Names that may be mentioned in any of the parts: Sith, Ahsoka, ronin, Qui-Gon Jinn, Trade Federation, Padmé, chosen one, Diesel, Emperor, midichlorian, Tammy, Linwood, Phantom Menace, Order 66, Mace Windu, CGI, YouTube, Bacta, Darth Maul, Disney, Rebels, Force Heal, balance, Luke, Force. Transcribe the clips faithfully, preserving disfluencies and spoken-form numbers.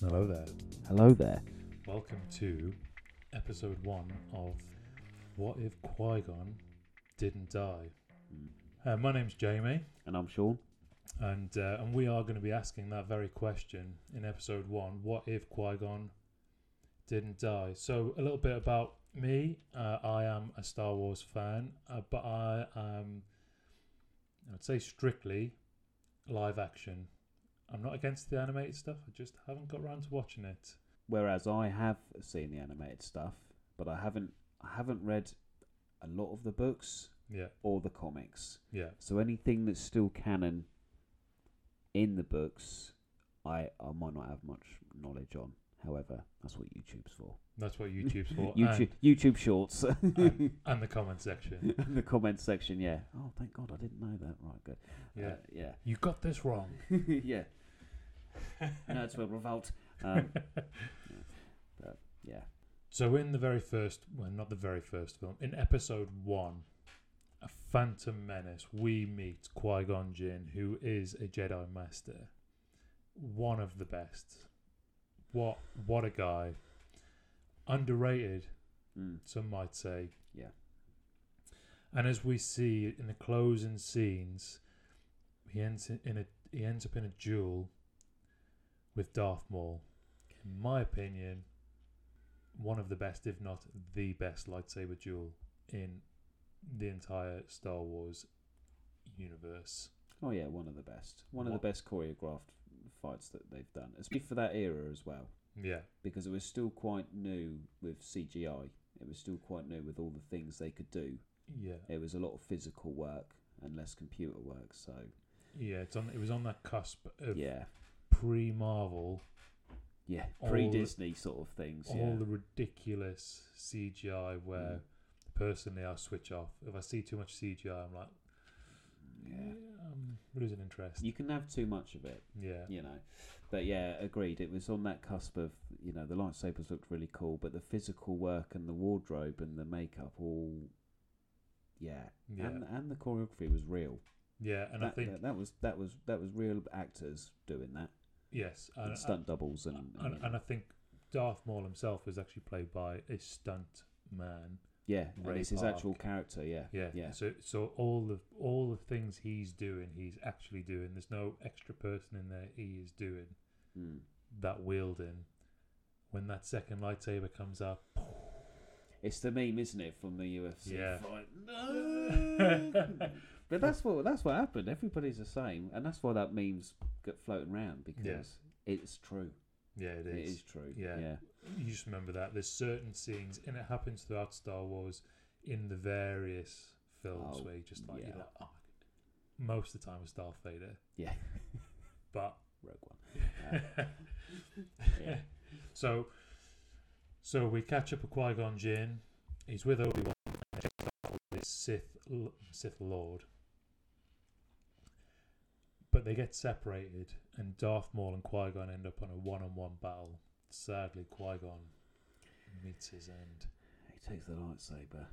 Hello there. Hello there. Welcome to episode one of What If Qui-Gon Didn't Die? Mm. Uh, my name's Jamie. And I'm Sean. And uh, and we are going to be asking that very question in episode one. What if Qui-Gon didn't die? So a little bit about me. Uh, I am a Star Wars fan, uh, but I am, I'd say strictly live action. I'm not against the animated stuff, I just haven't got around to watching it. Whereas I have seen the animated stuff, but I haven't I haven't read a lot of the books yeah. or the comics. Yeah. So anything that's still canon in the books, I, I might not have much knowledge on. However, that's what YouTube's for. That's what YouTube's for. YouTube, YouTube Shorts. and, and the comment section. And the comment section, yeah. Oh, thank God, I didn't know that. Right, good. Yeah. Uh, yeah. You got this wrong. yeah. Nerds will revolt. Um, yeah. But, yeah. So in the very first, well, not the very first film, in episode one, A Phantom Menace, we meet Qui-Gon Jinn, who is a Jedi Master. One of the best. What what a guy. Underrated, mm. some might say. Yeah. And as we see in the closing scenes, he ends in a he ends up in a duel with Darth Maul. In my opinion, one of the best, if not the best, lightsaber duel in the entire Star Wars universe. Oh yeah, one of the best. One what? of the best choreographed fights that they've done, especially for that era as well. Yeah, because it was still quite new with C G I. It was still quite new with all the things they could do. Yeah, it was a lot of physical work and less computer work. So yeah, it's on. It was on that cusp of yeah. pre-Marvel. Yeah, pre-Disney sort of things. All yeah. the ridiculous C G I where, mm. personally, I switch off if I see too much C G I. I'm like, yeah, I'm losing interest. You can have too much of it. Yeah, you know. But yeah, agreed. It was on that cusp of, you know, the lightsabers looked really cool, but the physical work and the wardrobe and the makeup all, yeah, yeah. and and the choreography was real. Yeah, and that, I think that, that was that was that was real actors doing that. Yes, and, and stunt I, doubles and and, and, and and I think Darth Maul himself was actually played by a stunt man. Yeah, and it's his actual character. Yeah, yeah, yeah. So, so all the all the things he's doing, he's actually doing. There's no extra person in there. He is doing mm. that wielding. When that second lightsaber comes up, it's the meme, isn't it, from the U F C yeah. fight? No, but that's what that's what happened. Everybody's the same, and that's why that meme's got floating around because yeah. it's true. Yeah, it is. It is true. Yeah. yeah. You just remember that. There's certain scenes, and it happens throughout Star Wars in the various films oh, where you just like, yeah. you're like, oh my God. Most of the time it's Darth Vader. Yeah. But. Rogue One. Uh, yeah. So, so we catch up with Qui-Gon Jinn. He's with Obi-Wan, this Sith, Sith Lord. But they get separated, and Darth Maul and Qui-Gon end up on a one-on-one battle. Sadly, Qui-Gon meets his end. He takes the lightsaber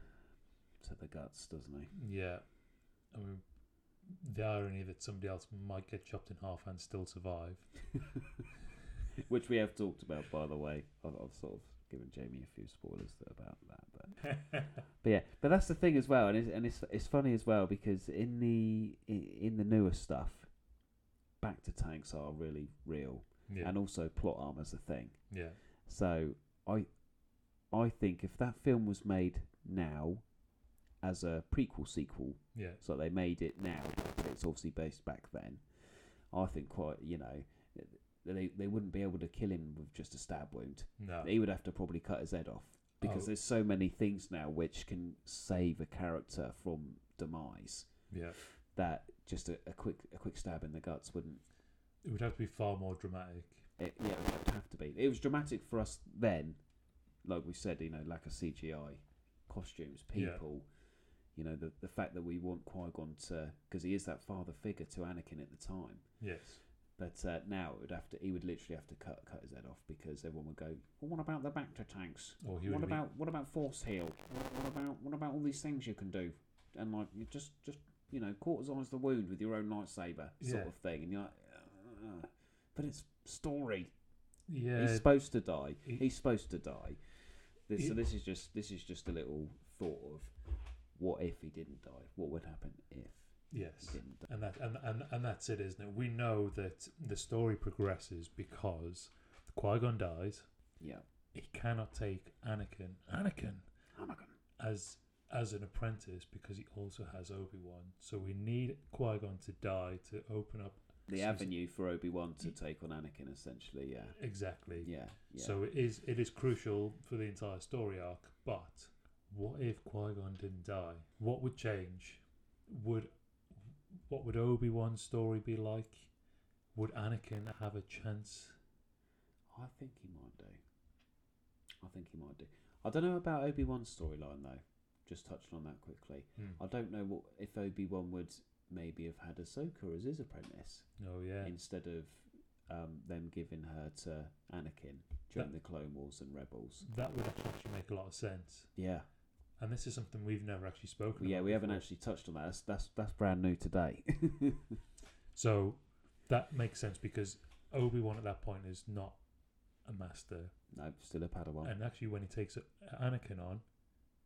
to the guts, doesn't he? Yeah. I mean, the irony that somebody else might get chopped in half and still survive. Which we have talked about, by the way. I've, I've sort of given Jamie a few spoilers about that. But, but yeah, but that's the thing as well, and it's, and it's it's funny as well because in the in, in the newer stuff, Bacta tanks are really real. Yeah. And also plot armor's a thing. Yeah. So I I think if that film was made now as a prequel sequel, yeah. so they made it now, but it's obviously based back then, I think quite, you know, they they wouldn't be able to kill him with just a stab wound. No. He would have to probably cut his head off because oh. there's so many things now which can save a character from demise. Yeah. That just a, a quick a quick stab in the guts wouldn't... It would have to be far more dramatic. It, yeah, it would have to be. It was dramatic for us then, like we said, you know, lack of C G I, costumes, people, You know, the the fact that we want Qui-Gon to, because he is that father figure to Anakin at the time. Yes. But uh, now it would have to. He would literally have to cut cut his head off, because everyone would go, "Well, what about the Bacta tanks? Or what about be... what about Force Heal? What, what about what about all these things you can do?" And like, you just just you know, cauterize the wound with your own lightsaber sort yeah. of thing. And you're like, uh, but it's story. Yeah. He's supposed to die. It, He's supposed to die. This, it, so this is just this is just a little thought of what if he didn't die? What would happen if? Yes, and that and, and and that's it, isn't it? We know that the story progresses because Qui-Gon dies. Yeah, he cannot take Anakin, Anakin, Anakin as as an apprentice, because he also has Obi-Wan. So we need Qui-Gon to die to open up the avenue for Obi-Wan to take on Anakin, essentially. Yeah, exactly. Yeah, yeah. So it is it is crucial for the entire story arc. But what if Qui-Gon didn't die? What would change? Would What would Obi-Wan's story be like? Would Anakin have a chance? I think he might do. I think he might do. I don't know about Obi-Wan's storyline, though. Just touching on that quickly. Mm. I don't know what if Obi-Wan would maybe have had Ahsoka as his apprentice. Oh, yeah. Instead of um, them giving her to Anakin during that, the Clone Wars and Rebels. That would actually make a lot of sense. Yeah. And this is something we've never actually spoken yeah, about. Yeah, we haven't before. actually touched on that. That's that's, that's brand new today. So that makes sense, because Obi-Wan at that point is not a master. No, still a Padawan. And actually when he takes Anakin on,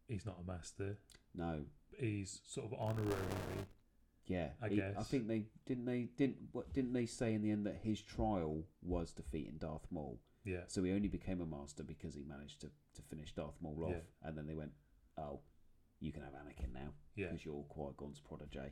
he's not a master. No. He's sort of honorary. Yeah. I he, guess. I think they didn't they didn't what didn't they say in the end that his trial was defeating Darth Maul. Yeah. So he only became a master because he managed to, to finish Darth Maul off, yeah. and then they went, "Oh, you can have Anakin now, because yeah. you're Qui-Gon's protege."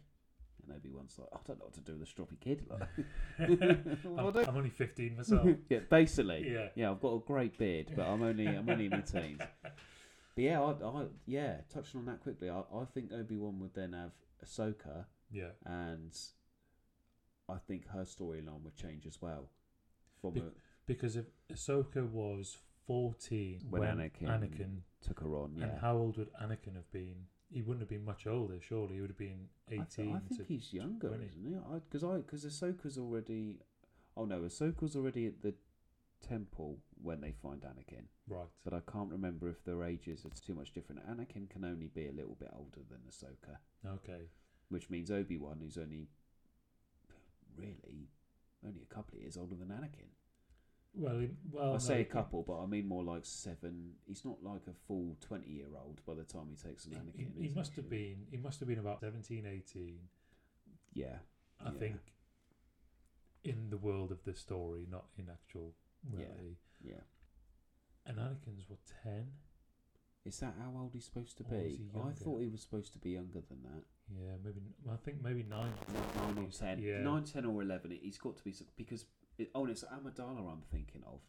And Obi-Wan's like, "I don't know what to do with a stroppy kid. Like, I'm, I'm only fifteen myself." Yeah, basically. Yeah. yeah, I've got a great beard, but I'm only I'm only in the teens. But yeah, I, I yeah, touching on that quickly, I, I think Obi-Wan would then have Ahsoka. Yeah. And I think her storyline would change as well. From Be- a, because if Ahsoka was fourteen when, when Anakin, Anakin took her on, yeah. And how old would Anakin have been? He wouldn't have been much older, surely. He would have been eighteen. I, th- I think to he's younger, twenty. Isn't he? Because I, because Ahsoka's already. Oh no, Ahsoka's already at the temple when they find Anakin. Right. But I can't remember if their ages are too much different. Anakin can only be a little bit older than Ahsoka. Okay. Which means Obi-Wan, who's only really only a couple of years older than Anakin. Well, he, well, I say no, a couple, but I mean more like seven. He's not like a full twenty-year-old by the time he takes an Anakin. He, he, he must have been. He must have been about seventeen, eighteen. Yeah, I yeah. think in the world of this story, not in actual reality. Yeah, yeah. And Anakin's what, ten? Is that how old he's supposed to be? I thought he was supposed to be younger than that. Yeah, maybe. I think maybe nine, nine or ten. Yeah. Nine, ten, or eleven. He's got to be, because. Oh, and it's Amidala I'm thinking of.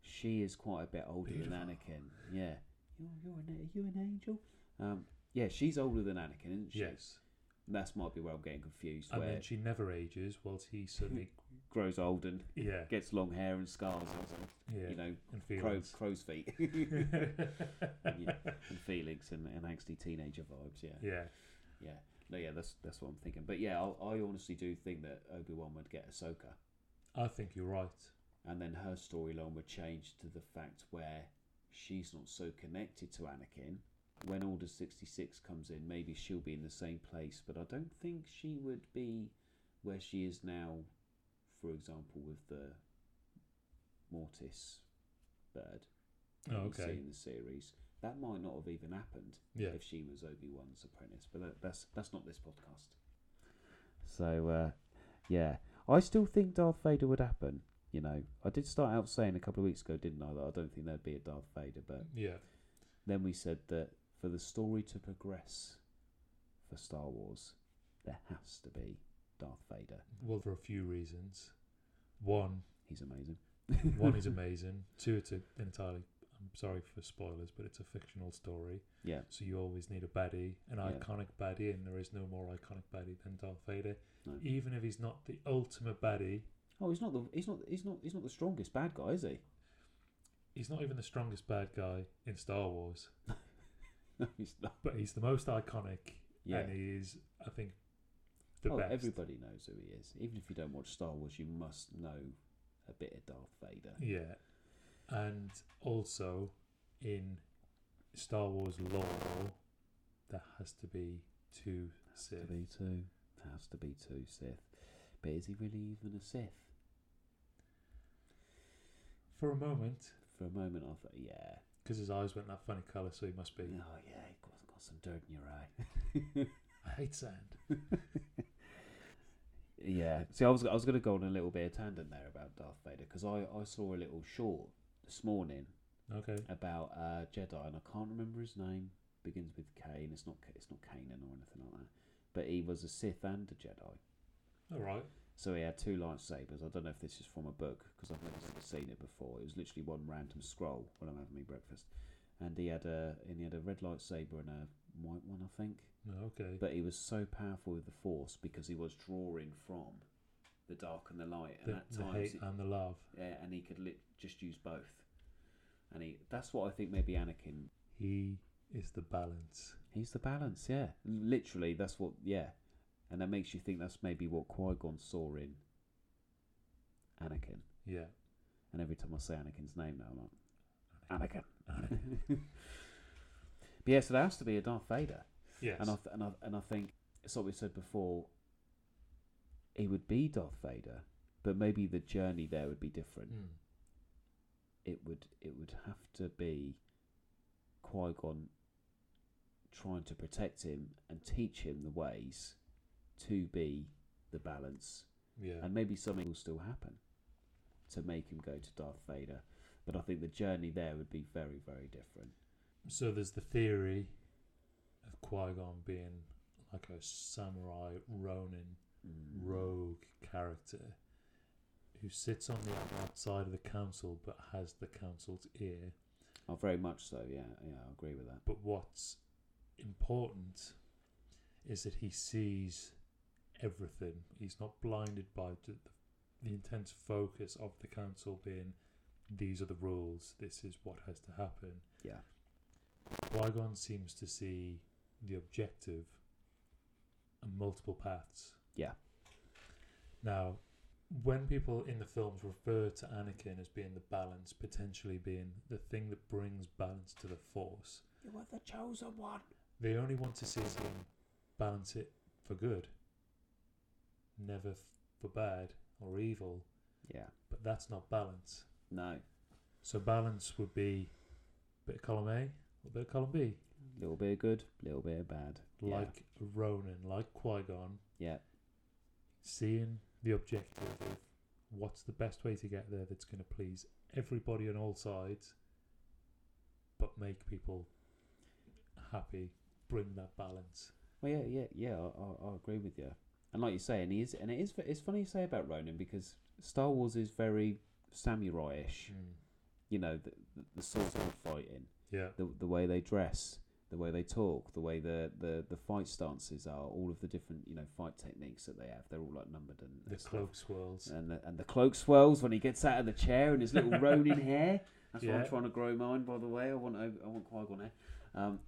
She is quite a bit older Beautiful. than Anakin. Yeah. You're, you're an, are you an angel? Um, yeah, she's older than Anakin, isn't she? Yes. And that's might be where I'm getting confused. And where then she never ages, whilst he suddenly grows old and yeah. gets long hair and scars and so, yeah. you know, and feelings. Crow, crow's feet. and, yeah, and feelings and, and angsty teenager vibes, yeah. Yeah. Yeah. No, yeah, that's, that's what I'm thinking. But yeah, I'll, I honestly do think that Obi-Wan would get Ahsoka. I think you're right. And then her storyline would change to the fact where she's not so connected to Anakin. When Order sixty-six comes in, maybe she'll be in the same place, but I don't think she would be where she is now, for example, with the Mortis bird that oh, okay. you see in the series. That might not have even happened yeah. if she was Obi-Wan's apprentice, but that, that's that's not this podcast. So, uh, yeah. I still think Darth Vader would happen, you know. I did start out saying a couple of weeks ago, didn't I, that I don't think there'd be a Darth Vader, but yeah. then we said that for the story to progress for Star Wars, there has to be Darth Vader. Well, for a few reasons. One... He's amazing. One, he's amazing. Two, it's an entirely... I'm sorry for spoilers, but it's a fictional story. Yeah. So you always need a baddie, an yeah. iconic baddie, and there is no more iconic baddie than Darth Vader. No. Even if he's not the ultimate baddie. Oh, he's not the he's not he's not he's not the strongest bad guy, is he? He's not even the strongest bad guy in Star Wars. No, he's not. But he's the most iconic yeah. and he is, I think, the oh, best. Everybody knows who he is. Even if you don't watch Star Wars, you must know a bit of Darth Vader. Yeah, and also in Star Wars lore, there has to be two has Sith. Has to be two. Has to be two Sith. But is he really even a Sith? For a moment. For a moment, I thought, yeah. Because his eyes went that funny colour, so he must be... Oh, yeah, you've got, got some dirt in your eye. I hate sand. Yeah. See, I was I was going to go on a little bit of tangent there about Darth Vader, because I, I saw a little short this morning okay. about uh, Jedi, and I can't remember his name. Begins with K, and it's not, it's not Kanan or anything like that. But he was a Sith and a Jedi. All right. So he had two lightsabers. I don't know if this is from a book, because I've never seen it before. It was literally one random scroll when I'm having my breakfast, and he had a and he had a red lightsaber and a white one, I think. Okay. But he was so powerful with the Force because he was drawing from the dark and the light, and the, at times the hate it, and the love. Yeah, and he could lit, just use both. And he that's what I think maybe Anakin. He is the balance. He's the balance. Yeah, literally. That's what. Yeah. And that makes you think that's maybe what Qui-Gon saw in Anakin. Yeah. And every time I say Anakin's name now, I'm like, Anakin. Anakin. Anakin. But yeah, so there has to be a Darth Vader. Yes. And I, th- and, I, and I think, it's what we said before, he would be Darth Vader, but maybe the journey there would be different. Mm. It would, it would have to be Qui-Gon trying to protect him and teach him the ways to be the balance, yeah. And maybe something will still happen to make him go to Darth Vader, but I think the journey there would be very, very different. So there's the theory of Qui-Gon being like a samurai ronin mm. rogue character who sits on the outside of the council but has the council's ear. Oh, very much so. Yeah, yeah, I agree with that. But what's important is that he sees everything. He's not blinded by the, the intense focus of the council being, these are the rules, this is what has to happen. Yeah. Qui-Gon seems to see the objective and multiple paths. Yeah. Now, when people in the films refer to Anakin as being the balance, potentially being the thing that brings balance to the Force, you are the chosen one, they only want to see him balance it for good, never f- for bad or evil. Yeah. But that's not balance. No. So balance would be a bit of column A, a bit of column B. A little bit of good, a little bit of bad. Like yeah. Ronin, like Qui-Gon. Yeah. Seeing the objective of what's the best way to get there that's going to please everybody on all sides, but make people happy, bring that balance. Well, yeah, yeah, yeah. I, I, I agree with you, and like you say, and he is, and it is. It's funny you say about Ronin, because Star Wars is very samurai-ish. Mm. You know, the, the, the swords they're fighting, yeah, the the way they dress, the way they talk, the way the, the, the fight stances are, all of the different, you know, fight techniques that they have. They're all like numbered and the and cloak stuff. Swirls and the, and the cloak swirls when he gets out of the chair and his little Ronin hair. That's yeah. why I'm trying to grow mine. By the way, I want I want Qui-Gon hair. Um,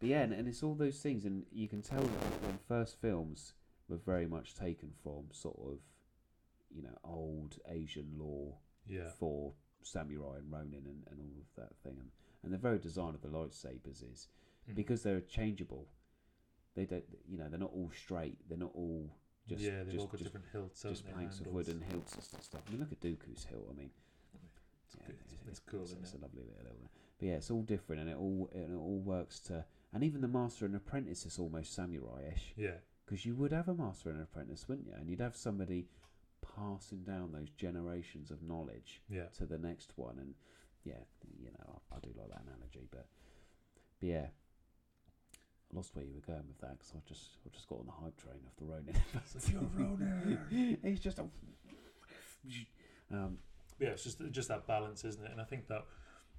But yeah, and, and it's all those things, and you can tell that when first films were very much taken from sort of, you know, old Asian lore yeah. for samurai and ronin and, and all of that thing. And, and the very design of the lightsabers is, mm. because they're changeable, they don't, you know, they're not all straight, they're not all just, yeah, they've just, all got just different hilts, just planks of wood and hilts and stuff. I mean, look at Dooku's hilt, I mean. It's, yeah, it's, it's, it's cool, it's, it's a lovely little hilt. But yeah, it's all different, and it all it all works to... And even the master and apprentice is almost samurai-ish. Yeah. Because you would have a master and an apprentice, wouldn't you? And you'd have somebody passing down those generations of knowledge yeah. to the next one. And yeah, you know, I, I do like that analogy. But, but yeah, I lost where you were going with that, because I just I just got on the hype train of the Ronin. You're a Ronin! He's just a... um, yeah, it's just, just that balance, isn't it? And I think that,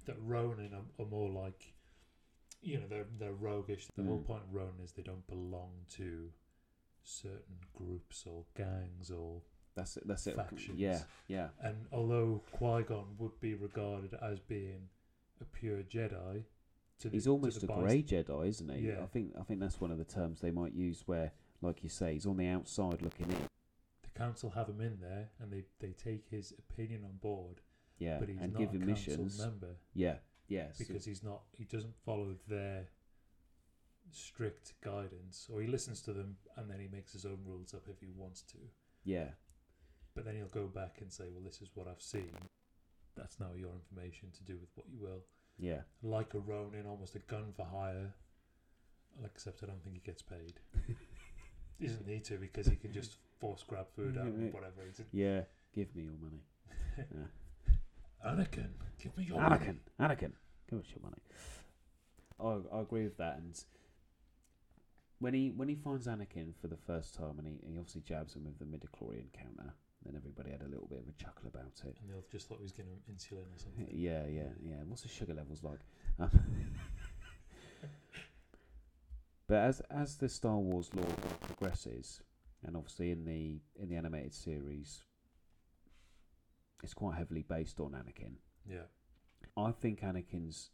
that Ronin are, are more like... You know, they're they're roguish. The mm. whole point of Ronin is they don't belong to certain groups or gangs or that's it. That's factions. It. Yeah, yeah. And although Qui-Gon would be regarded as being a pure Jedi, to the, he's almost to the a grey Jedi, isn't he? Yeah. I think I think that's one of the terms they might use where, like you say, he's on the outside looking in. The council have him in there, and they, they take his opinion on board. Yeah, but he's and not give a him council missions. Member. Yeah, yes, yeah, because so he's not. He doesn't follow their strict guidance, or he listens to them, and then he makes his own rules up if he wants to. Yeah, but then he'll go back and say, "Well, this is what I've seen. That's now your information to do with what you will." Yeah, like a ronin, almost a gun for hire. Except I don't think he gets paid. He doesn't need to because he can just force grab food out and whatever. Yeah, give me your money. Yeah. Anakin, give me your Anakin, money. Anakin, Anakin, give us your money. I I agree with that. And when he when he finds Anakin for the first time, and he, he obviously jabs him with the midichlorian counter, then everybody had a little bit of a chuckle about it. And they all just thought he was getting insulin or something. Yeah, yeah, yeah. What's the sugar levels like? Um, but as as the Star Wars lore progresses, and obviously in the in the animated series, it's quite heavily based on Anakin. Yeah. I think Anakin's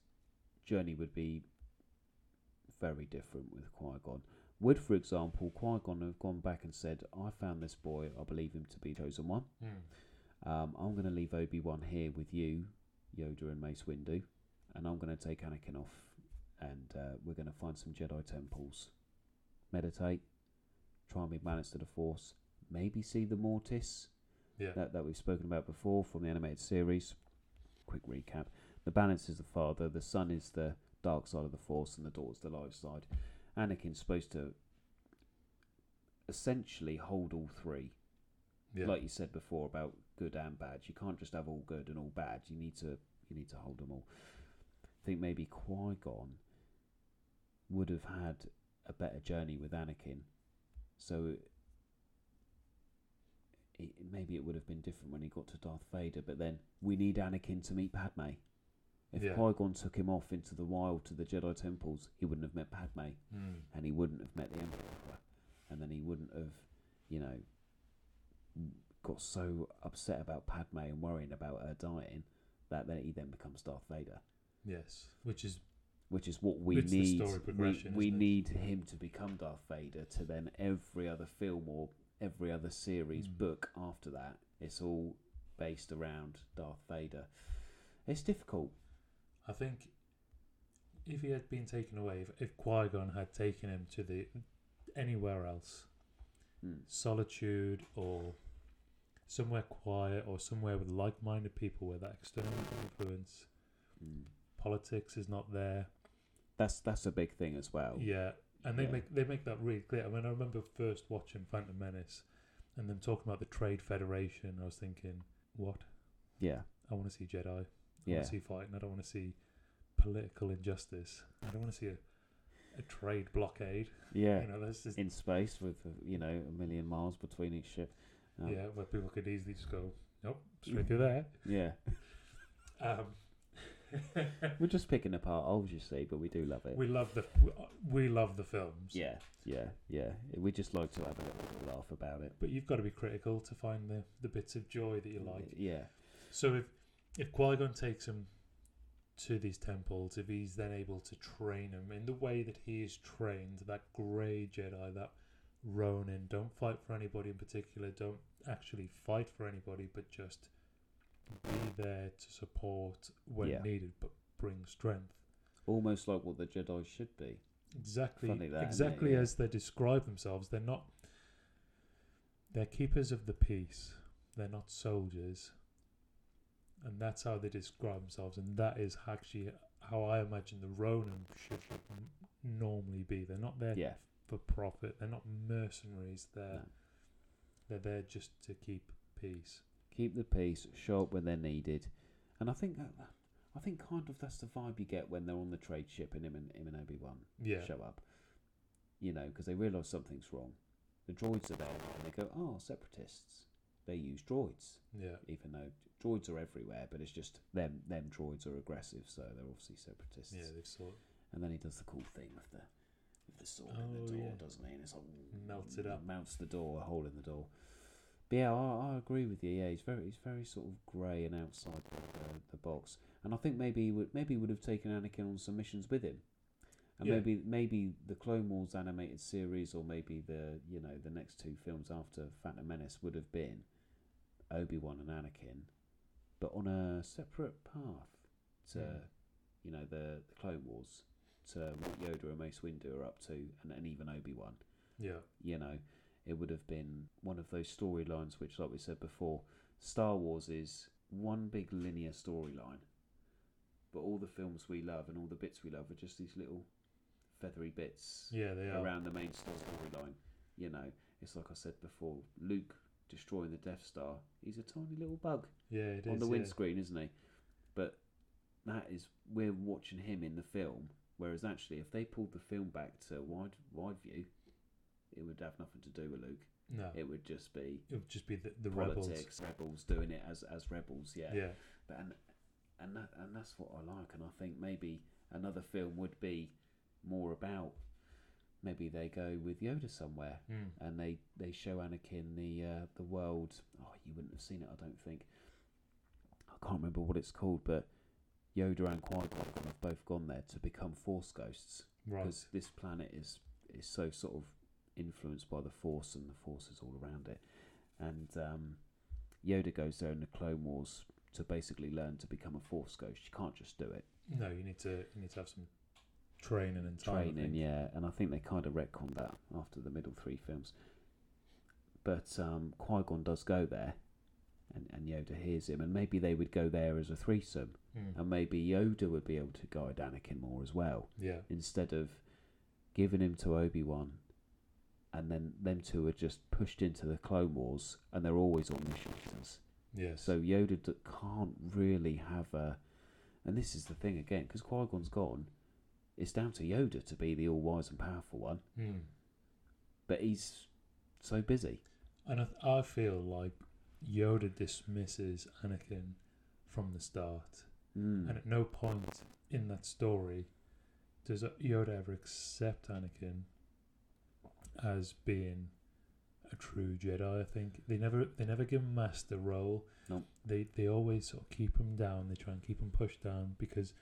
journey would be very different with Qui-Gon. Would, for example, Qui-Gon have gone back and said, I found this boy, I believe him to be chosen one. Mm. Um, I'm going to leave Obi-Wan here with you, Yoda and Mace Windu, and I'm going to take Anakin off, and uh, we're going to find some Jedi temples. Meditate, try and be balanced to the Force, maybe see the Mortis. Yeah. That, that we've spoken about before from the animated series. Quick recap. The balance is the father, the son is the dark side of the Force, and the daughter's the light side. Anakin's supposed to essentially hold all three. Yeah. Like you said before about good and bad. You can't just have all good and all bad. You need to you need to hold them all. I think maybe Qui-Gon would have had a better journey with Anakin. So maybe it would have been different when he got to Darth Vader, but then we need Anakin to meet Padmé. If yeah. Qui-Gon took him off into the wild to the Jedi temples, he wouldn't have met Padmé, mm. and he wouldn't have met the Emperor, and then he wouldn't have, you know, got so upset about Padmé and worrying about her dying that then he then becomes Darth Vader. Yes, which is which is what we need. The story progression, we we need him to become Darth Vader to then every other film or every other series, mm. book after that, it's all based around Darth Vader. It's difficult. I think if he had been taken away, if, if Qui-Gon had taken him to the anywhere else, mm. solitude or somewhere quiet or somewhere with like-minded people where that external influence, mm. politics is not there. That's that's a big thing as well. Yeah. And they yeah. make they make that really clear. I mean, I remember first watching Phantom Menace and them talking about the Trade Federation. I was thinking, what? Yeah. I want to see Jedi. I yeah. want to see fighting. I don't want to see political injustice. I don't want to see a, a trade blockade. Yeah. You know, that's just... in space with, you know, a million miles between each ship. Um, yeah, where people could easily just go, nope, straight through there. Yeah. um... We're just picking apart, obviously, but we do love it. We love the we love the films. Yeah, yeah, yeah. We just like to have a little laugh about it. But you've got to be critical to find the, the bits of joy that you like. Yeah. So if if Qui-Gon takes him to these temples, if he's then able to train him in the way that he is trained, that grey Jedi, that ronin, don't fight for anybody in particular, don't actually fight for anybody, but just... be there to support when yeah. needed, but bring strength. Almost like what the Jedi should be. Exactly, Funny that, exactly as yeah. they describe themselves. They're not. They're keepers of the peace. They're not soldiers, and that's how they describe themselves. And that is actually how I imagine the Ronin should normally be. They're not there yeah. for profit. They're not mercenaries. They're no. they're there just to keep peace. Keep the peace, show up when they're needed, and I think that, I think kind of that's the vibe you get when they're on the trade ship and him and him and Obi-Wan yeah. show up. You know, because they realise something's wrong. The droids are there, and they go, "Oh, separatists! They use droids." Yeah. Even though droids are everywhere, but it's just them. Them droids are aggressive, so they're obviously separatists. Yeah, they've sort. And then he does the cool thing with the with the sword oh, in the door, yeah. doesn't he? And it's like melts it up, melts the door, a hole in the door. But yeah, I, I agree with you. Yeah, he's very, he's very sort of grey and outside the, the box. And I think maybe he would, maybe he would have taken Anakin on some missions with him, and yeah. maybe, maybe the Clone Wars animated series, or maybe the, you know, the next two films after Phantom Menace would have been Obi-Wan and Anakin, but on a separate path to, yeah. you know, the, the Clone Wars, to what Yoda and Mace Windu are up to, and, and even Obi-Wan. Yeah, you know. It would have been one of those storylines which, like we said before, Star Wars is one big linear storyline. But all the films we love and all the bits we love are just these little feathery bits yeah, they are. around the main storyline. You know, it's like I said before, Luke destroying the Death Star, he's a tiny little bug yeah, it on is, the windscreen, yeah. isn't he? But that is, we're watching him in the film, whereas actually if they pulled the film back to wide wide view, it would have nothing to do with Luke. No, it would just be it would just be the, the politics, rebels, rebels doing it as, as rebels. Yeah, yeah. But and and that, and that's what I like. And I think maybe another film would be more about, maybe they go with Yoda somewhere mm. and they, they show Anakin the uh, the world. Oh, you wouldn't have seen it, I don't think. I can't remember what it's called, but Yoda and Qui-Gon have both gone there to become Force ghosts, right? Because this planet is is so sort of influenced by the Force, and the Force is all around it. And um, Yoda goes there in the Clone Wars to basically learn to become a Force ghost. You can't just do it. No, you need to you need to have some training and time. Training, yeah. And I think they kind of retconned that after the middle three films. But um, Qui-Gon does go there, and, and Yoda hears him. And maybe they would go there as a threesome, mm. and maybe Yoda would be able to guide Anakin more as well. Yeah. Instead of giving him to Obi-Wan. And then them two are just pushed into the Clone Wars, and they're always on missions. Yes. So Yoda d- can't really have a... And this is the thing again, because Qui-Gon's gone, it's down to Yoda to be the all-wise and powerful one. Mm. But he's so busy. And I, th- I feel like Yoda dismisses Anakin from the start. Mm. And at no point in that story does Yoda ever accept Anakin as being a true Jedi. I think they never they never give him master role. No, they they always sort of keep him down. They try and keep him pushed down because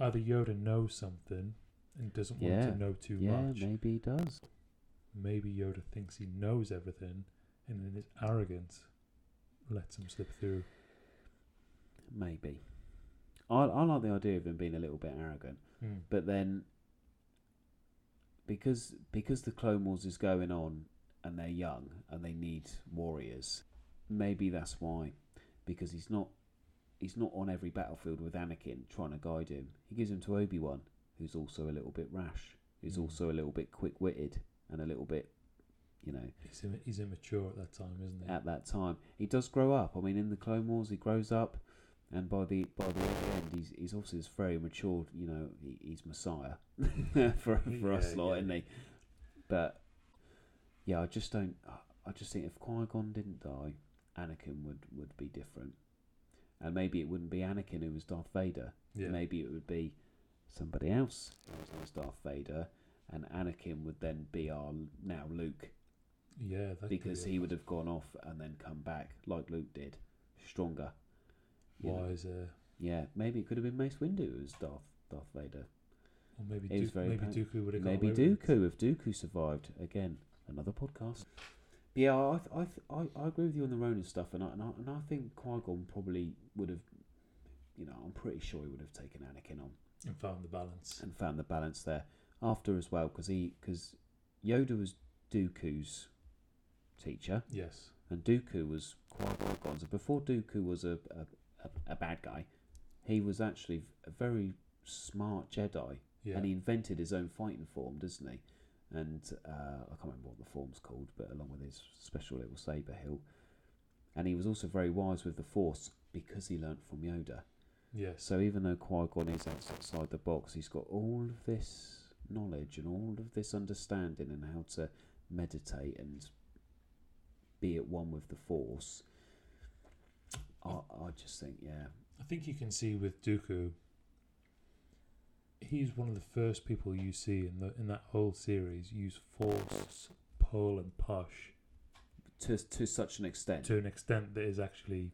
either Yoda knows something and doesn't yeah. want to know too yeah, much. Yeah, maybe he does. Maybe Yoda thinks he knows everything, and in his arrogance, lets him slip through. Maybe. I I like the idea of him being a little bit arrogant, mm. but then. Because because the Clone Wars is going on and they're young and they need warriors, maybe that's why. Because he's not he's not on every battlefield with Anakin trying to guide him. He gives him to Obi-Wan, who's also a little bit rash, who's mm. also a little bit quick-witted and a little bit, you know... He's, imm- he's immature at that time, isn't he? At that time. He does grow up. I mean, in the Clone Wars, he grows up, and by the by the end, he's he's obviously this very mature, you know, he, he's Messiah for for yeah, us lot, yeah. isn't he? But yeah, I just don't. I just think if Qui-Gon didn't die, Anakin would, would be different, and maybe it wouldn't be Anakin who was Darth Vader. Yeah. Maybe it would be somebody else who was Darth Vader, and Anakin would then be our now Luke. Yeah, that'd because be he would have gone off and then come back like Luke did, stronger. You wiser. Know. Yeah, maybe it could have been Mace Windu as Darth Darth Vader. Or maybe Dooku, maybe pan- Dooku would have got Maybe Dooku, if Dooku survived. Again, another podcast. But yeah, I, I I I agree with you on the Ronin stuff, and I and I, and I think Qui-Gon probably would have, you know, I'm pretty sure he would have taken Anakin on. And found the balance. And found the balance there. After as well, because he, cause Yoda was Dooku's teacher. Yes. And Dooku was Qui-Gon's. And before Dooku was a... a A, a bad guy, he was actually a very smart Jedi, yeah. and he invented his own fighting form, doesn't he? And uh, I can't remember what the form's called, but along with his special little saber hilt, and he was also very wise with the Force because he learnt from Yoda. Yeah. So even though Qui-Gon is outside the box, he's got all of this knowledge and all of this understanding and how to meditate and be at one with the Force. I, I just think, yeah. I think you can see with Dooku, he's one of the first people you see in the in that whole series use Force, pull, and push to to such an extent. To an extent that is actually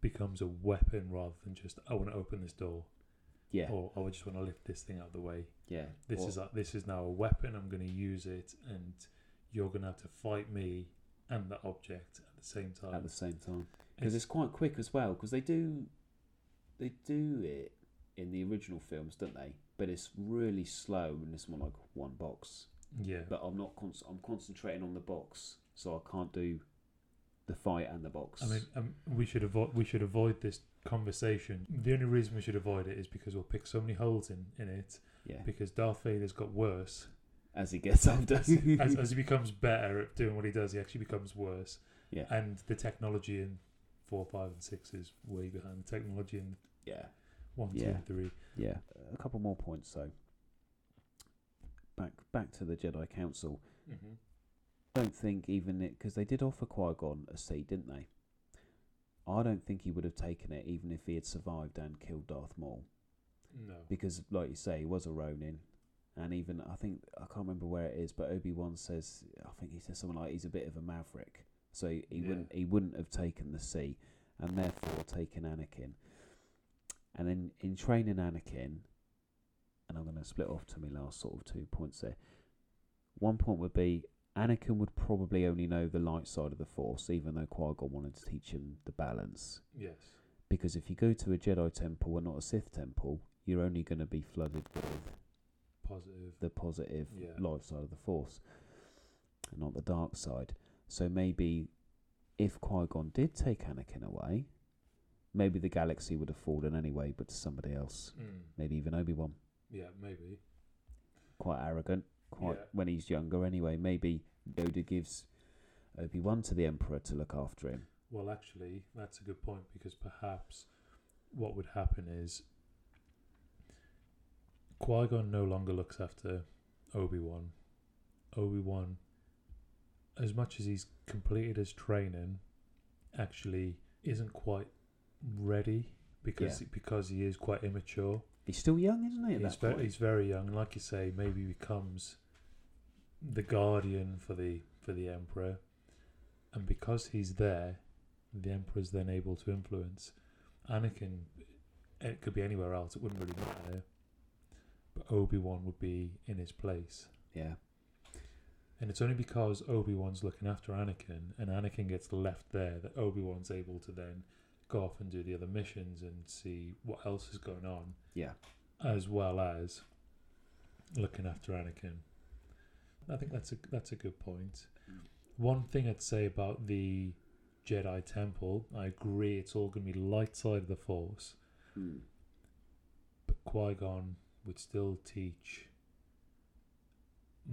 becomes a weapon rather than just, I want to open this door. Yeah. Or oh, I just want to lift this thing out of the way. Yeah. This or, is like, this is now a weapon. I'm going to use it, and you're going to have to fight me and the object at the same time. At the same time, because it's, it's quite quick as well. Because they do, they do it in the original films, don't they? But it's really slow, and it's more like one box. Yeah. But I'm not. Con- I'm concentrating on the box, so I can't do the fight and the box. I mean, um, we should avoid. We should avoid this conversation. The only reason we should avoid it is because we'll pick so many holes in, in it. Yeah. Because Darth Vader's got worse as he gets older. as, as, as he becomes better at doing what he does, he actually becomes worse. Yeah. And the technology in four, five, and six is way behind the technology in yeah one, yeah. two, and three. Yeah. A couple more points though. Back back to the Jedi Council. Mm-hmm. I don't think even it because they did offer Qui-Gon a seat, didn't they? I don't think he would have taken it even if he had survived and killed Darth Maul. No. Because, like you say, he was a ronin. And even, I think, I can't remember where it is, but Obi-Wan says, I think he says something like, he's a bit of a maverick. So he yeah. wouldn't he wouldn't have taken the seat and therefore taken Anakin. And then in training Anakin, and I'm going to split off to my last sort of two points there. One point would be, Anakin would probably only know the light side of the Force, even though Qui-Gon wanted to teach him the balance. Yes. Because if you go to a Jedi temple and not a Sith temple, you're only going to be flooded with positive. the positive yeah. light side of the Force, and not the dark side. So maybe if Qui-Gon did take Anakin away, maybe the galaxy would have fallen anyway, but to somebody else. Mm. Maybe even Obi-Wan. Yeah, maybe. Quite arrogant. Quite yeah. when he's younger anyway. Maybe Yoda gives Obi-Wan to the Emperor to look after him. Well, actually, that's a good point, because perhaps what would happen is Qui-Gon no longer looks after Obi-Wan. Obi-Wan, as much as he's completed his training, actually isn't quite ready because yeah. because he is quite immature. He's still young, isn't he? At he's, that very, point? he's very young, and like you say, maybe becomes the guardian for the for the Emperor, and because he's there, the Emperor's then able to influence Anakin. It could be anywhere else; it wouldn't really matter. But Obi-Wan would be in his place. Yeah, and it's only because Obi-Wan's looking after Anakin, and Anakin gets left there, that Obi-Wan's able to then go off and do the other missions and see what else is going on. Yeah, as well as looking after Anakin. I think that's a that's a good point. One thing I'd say about the Jedi Temple, I agree, it's all going to be light side of the Force, mm. but Qui-Gon would still teach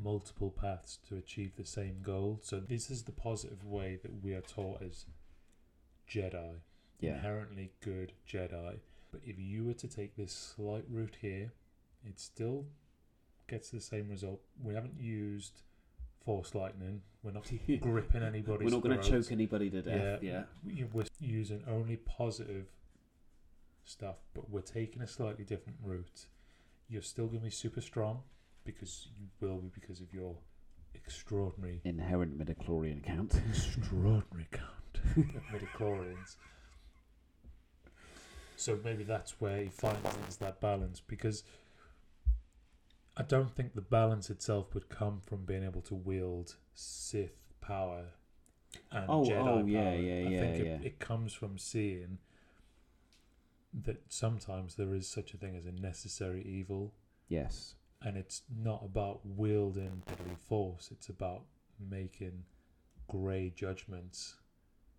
multiple paths to achieve the same goal. So this is the positive way that we are taught as Jedi. Yeah. Inherently good Jedi. But if you were to take this slight route here, it still gets the same result. We haven't used Force lightning. We're not gripping anybody. We're not going to choke anybody to death. Yeah, yeah. We're using only positive stuff, but we're taking a slightly different route. You're still going to be super strong, because you will be, because of your extraordinary inherent midichlorian count. Extraordinary count of midichlorians. So maybe that's where he finds that balance, because I don't think the balance itself would come from being able to wield Sith power and oh, Jedi oh, power. Yeah, yeah, I yeah, think yeah. It, it comes from seeing that sometimes there is such a thing as a necessary evil. Yes. And it's not about wielding deadly force, it's about making grey judgments.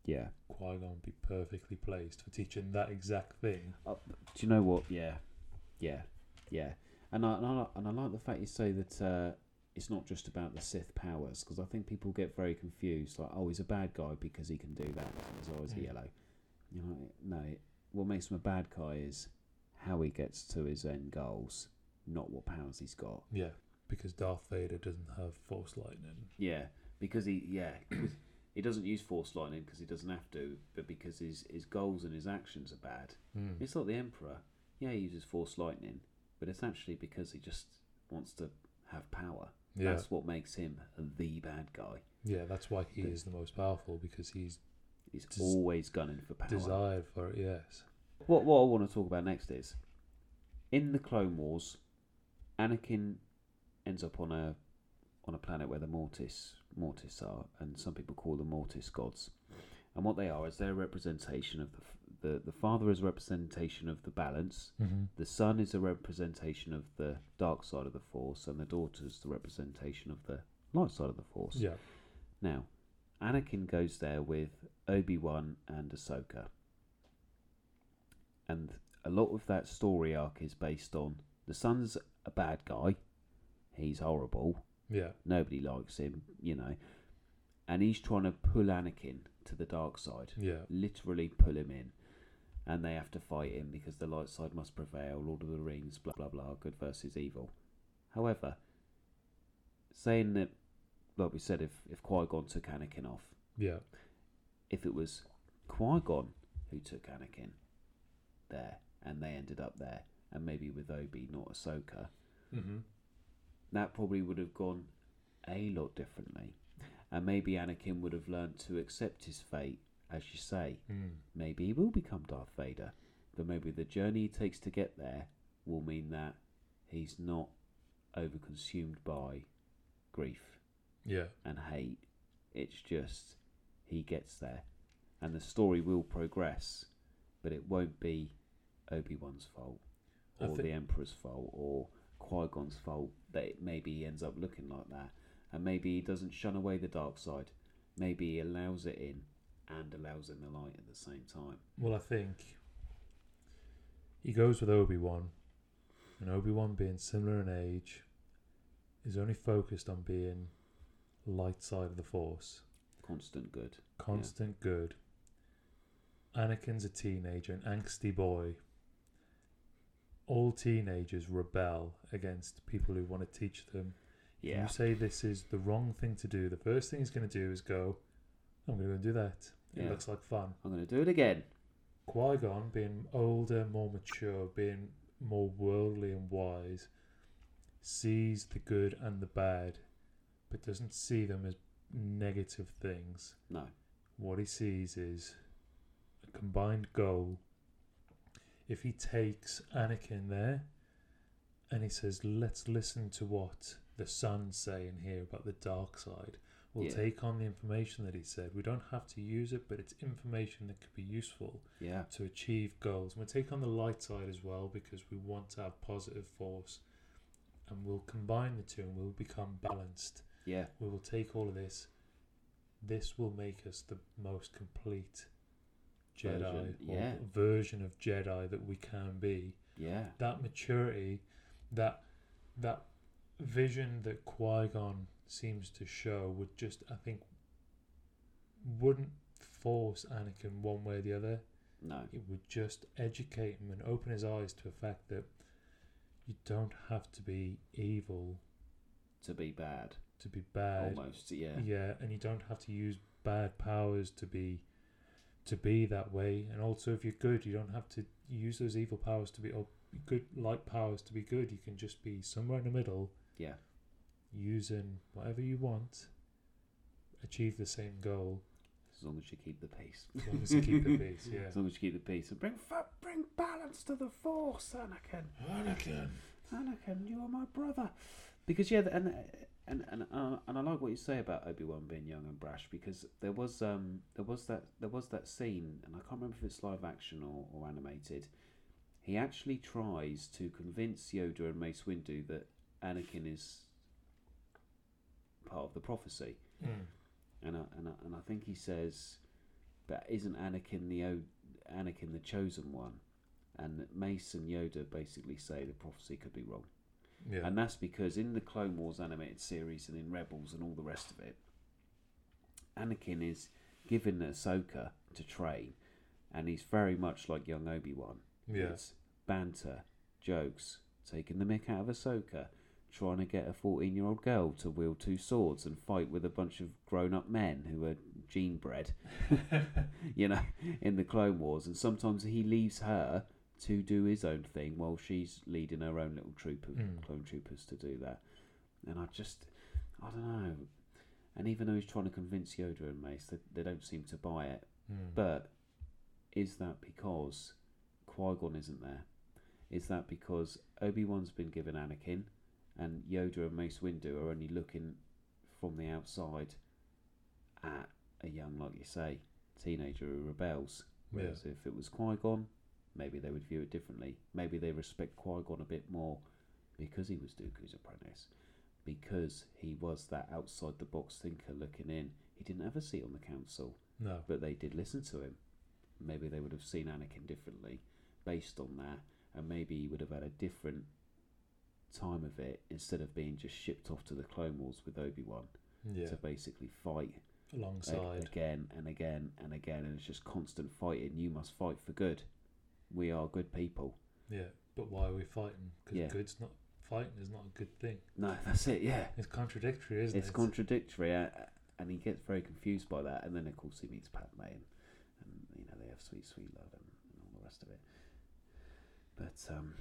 Yeah, Qui-Gon would be perfectly placed for teaching that exact thing. Uh, do you know what? Yeah, yeah, yeah. And I and I, and I like the fact you say that uh, it's not just about the Sith powers, because I think people get very confused. Like, oh, he's a bad guy because he can do that. He's always yeah. yellow. You know, no. What makes him a bad guy is how he gets to his end goals, not what powers he's got. Yeah, because Darth Vader doesn't have Force lightning. Yeah, because he yeah. He doesn't use Force lightning because he doesn't have to, but because his, his goals and his actions are bad. Mm. It's like the Emperor. Yeah, he uses Force lightning, but it's actually because he just wants to have power. Yeah. That's what makes him the bad guy. Yeah, that's why he the, is the most powerful, because he's he's des- always gunning for power. Desired for it, yes. What what I want to talk about next is, in the Clone Wars, Anakin ends up on a on a planet where the Mortis Mortis are, and some people call them Mortis gods. And what they are is they're a representation of the the the father is a representation of the balance, mm-hmm. the son is a representation of the dark side of the Force, and the daughter is the representation of the light side of the Force. Yeah. Now, Anakin goes there with Obi-Wan and Ahsoka, and a lot of that story arc is based on the son's a bad guy, he's horrible, yeah, nobody likes him, you know, and he's trying to pull Anakin to the dark side, yeah, literally pull him in, and they have to fight him because the light side must prevail. Lord of the Rings, blah blah blah, good versus evil. However, saying that, like we said, if if Qui-Gon took Anakin off, yeah, if it was Qui-Gon who took Anakin there, and they ended up there, and maybe with Obi, not Ahsoka, mm-hmm. that probably would have gone a lot differently. And maybe Anakin would have learned to accept his fate, as you say. Mm. Maybe he will become Darth Vader. But maybe the journey he takes to get there will mean that he's not overconsumed by grief yeah. and hate. It's just he gets there. And the story will progress, but it won't be Obi-Wan's fault or think... the Emperor's fault or Qui-Gon's fault that it maybe he ends up looking like that. And maybe he doesn't shun away the dark side. Maybe he allows it in and allows in the light at the same time. Well, I think he goes with Obi-Wan. And Obi-Wan, being similar in age, is only focused on being light side of the Force. Constant good. Constant yeah. good. Anakin's a teenager, an angsty boy. All teenagers rebel against people who want to teach them. Yeah. You say this is the wrong thing to do, the first thing he's going to do is go, I'm going to go and do that. It yeah. looks like fun. I'm going to do it again. Qui-Gon, being older, more mature, being more worldly and wise, sees the good and the bad, but doesn't see them as negative things. No. What he sees is a combined goal. If he takes Anakin there and he says, let's listen to what the sun's saying here about the dark side. We'll yeah. take on the information that he said. We don't have to use it, but it's information that could be useful yeah. to achieve goals. And we'll take on the light side as well because we want to have positive force. And we'll combine the two and we'll become balanced. Yeah. We will take all of this. This will make us the most complete Jedi version, or yeah. version of Jedi that we can be. Yeah. That maturity, that that vision that Qui-Gon seems to show would just, I think, wouldn't force Anakin one way or the other. No. It would just educate him and open his eyes to the fact that you don't have to be evil. To be bad. To be bad. Almost, yeah. Yeah, and you don't have to use bad powers to be to be that way. And also, if you're good, you don't have to use those evil powers to be or good light powers to be good. You can just be somewhere in the middle. Yeah. Using whatever you want, achieve the same goal. As long as you keep the peace. As long as you keep the peace, yeah. As long as you keep the peace. And bring bring balance to the Force, Anakin. Anakin. Anakin, you are my brother. Because, yeah, and and and, uh, and I like what you say about Obi-Wan being young and brash, because there was um there was that there was that scene, and I can't remember if it's live action or, or animated. He actually tries to convince Yoda and Mace Windu that Anakin is part of the prophecy, mm. and I, and I, and I think he says, "But isn't Anakin the o- Anakin the chosen one?" And Mace and Yoda basically say the prophecy could be wrong, yeah. and that's because in the Clone Wars animated series and in Rebels and all the rest of it, Anakin is given Ahsoka to train, and he's very much like young Obi-Wan. Yeah. It's banter, jokes, taking the mick out of Ahsoka, trying to get a fourteen-year-old girl to wield two swords and fight with a bunch of grown-up men who are gene-bred, you know, in the Clone Wars. And sometimes he leaves her to do his own thing while she's leading her own little troop of mm. clone troopers to do that. And I just... I don't know. And even though he's trying to convince Yoda and Mace, they, they don't seem to buy it. Mm. But is that because Qui-Gon isn't there? Is that because Obi-Wan's been given Anakin and Yoda and Mace Windu are only looking from the outside at a young, like you say, teenager who rebels? Whereas yeah. if it was Qui-Gon, maybe they would view it differently. Maybe they respect Qui-Gon a bit more because he was Dooku's apprentice, because he was that outside-the-box thinker looking in. He didn't ever see it on the council, no, but they did listen to him. Maybe they would have seen Anakin differently based on that, and maybe he would have had a different time of it instead of being just shipped off to the Clone Wars with Obi-Wan yeah. to basically fight alongside again and again and again, and it's just constant fighting. You must fight for good. We are good people. Yeah, but why are we fighting? Because yeah. good's not fighting is not a good thing. No, that's it. Yeah, it's contradictory, isn't it? It's contradictory, uh, and he gets very confused by that. And then of course he meets Padmé, and, and you know they have sweet, sweet love and, and all the rest of it. But um,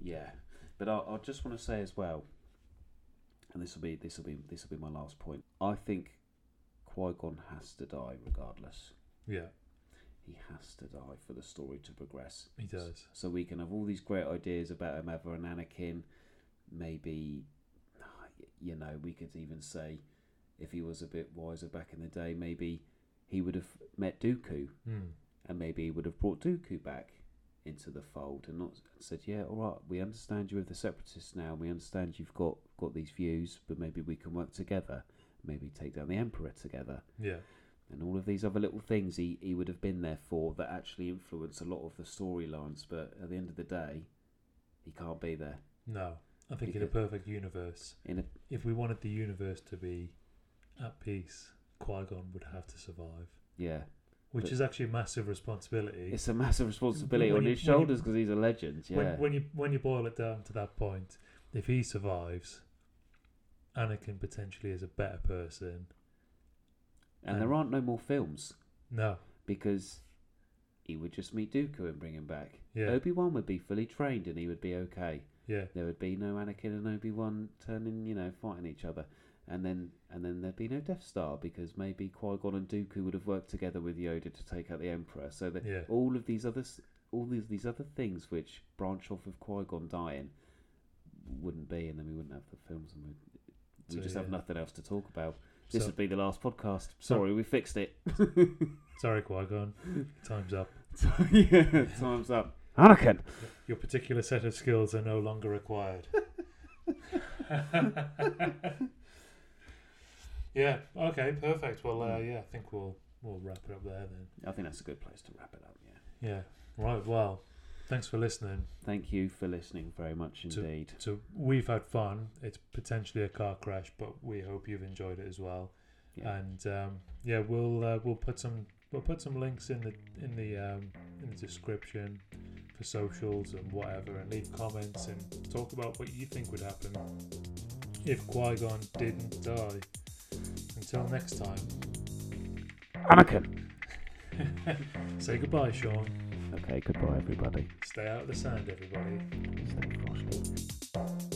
yeah, but I, I just want to say as well, and this will be this will be this will be my last point. I think Qui-Gon has to die regardless. Yeah. He has to die for the story to progress. He does. So we can have all these great ideas about him ever and Anakin. Maybe, you know, we could even say if he was a bit wiser back in the day, maybe he would have met Dooku. Mm. And maybe he would have brought Dooku back into the fold and not said, yeah, all right, we understand you're with the Separatists now. We understand you've got, got these views, but maybe we can work together. Maybe take down the Emperor together. Yeah. And all of these other little things he, he would have been there for that actually influence a lot of the storylines. But at the end of the day, he can't be there. No. I think because in a perfect universe, in a, if we wanted the universe to be at peace, Qui-Gon would have to survive. Yeah. Which is actually a massive responsibility. It's a massive responsibility on his shoulders because he's a legend. Yeah. When, when, you, when you boil it down to that point, if he survives, Anakin potentially is a better person. And, and there aren't no more films. No. Because he would just meet Dooku and bring him back. Yeah. Obi-Wan would be fully trained and he would be okay. Yeah. There would be no Anakin and Obi-Wan turning, you know, fighting each other. And then and then there'd be no Death Star because maybe Qui-Gon and Dooku would have worked together with Yoda to take out the Emperor. So that yeah. all of these other all these, these other things which branch off of Qui-Gon dying wouldn't be, and then we wouldn't have the films and we'd We so, just have yeah. nothing else to talk about. This so, would be the last podcast. Sorry, so, we fixed it. Sorry, Qui-Gon. Time's up. yeah, time's up. Anakin. Your particular set of skills are no longer required. yeah, okay, perfect. Well, uh, yeah, I think we'll we'll wrap it up there then. I think that's a good place to wrap it up, yeah. Yeah, right, well, thanks for listening. Thank you for listening very much indeed. So, so we've had fun. It's potentially a car crash, but we hope you've enjoyed it as well. Yeah. And um, yeah, we'll uh, we'll put some we'll put some links in the in the um, in the description for socials and whatever, and leave comments and talk about what you think would happen if Qui-Gon didn't die. Until next time, Anakin. Say goodbye, Sean. Okay, goodbye, everybody. Stay out of the sand, everybody. Stay frosty.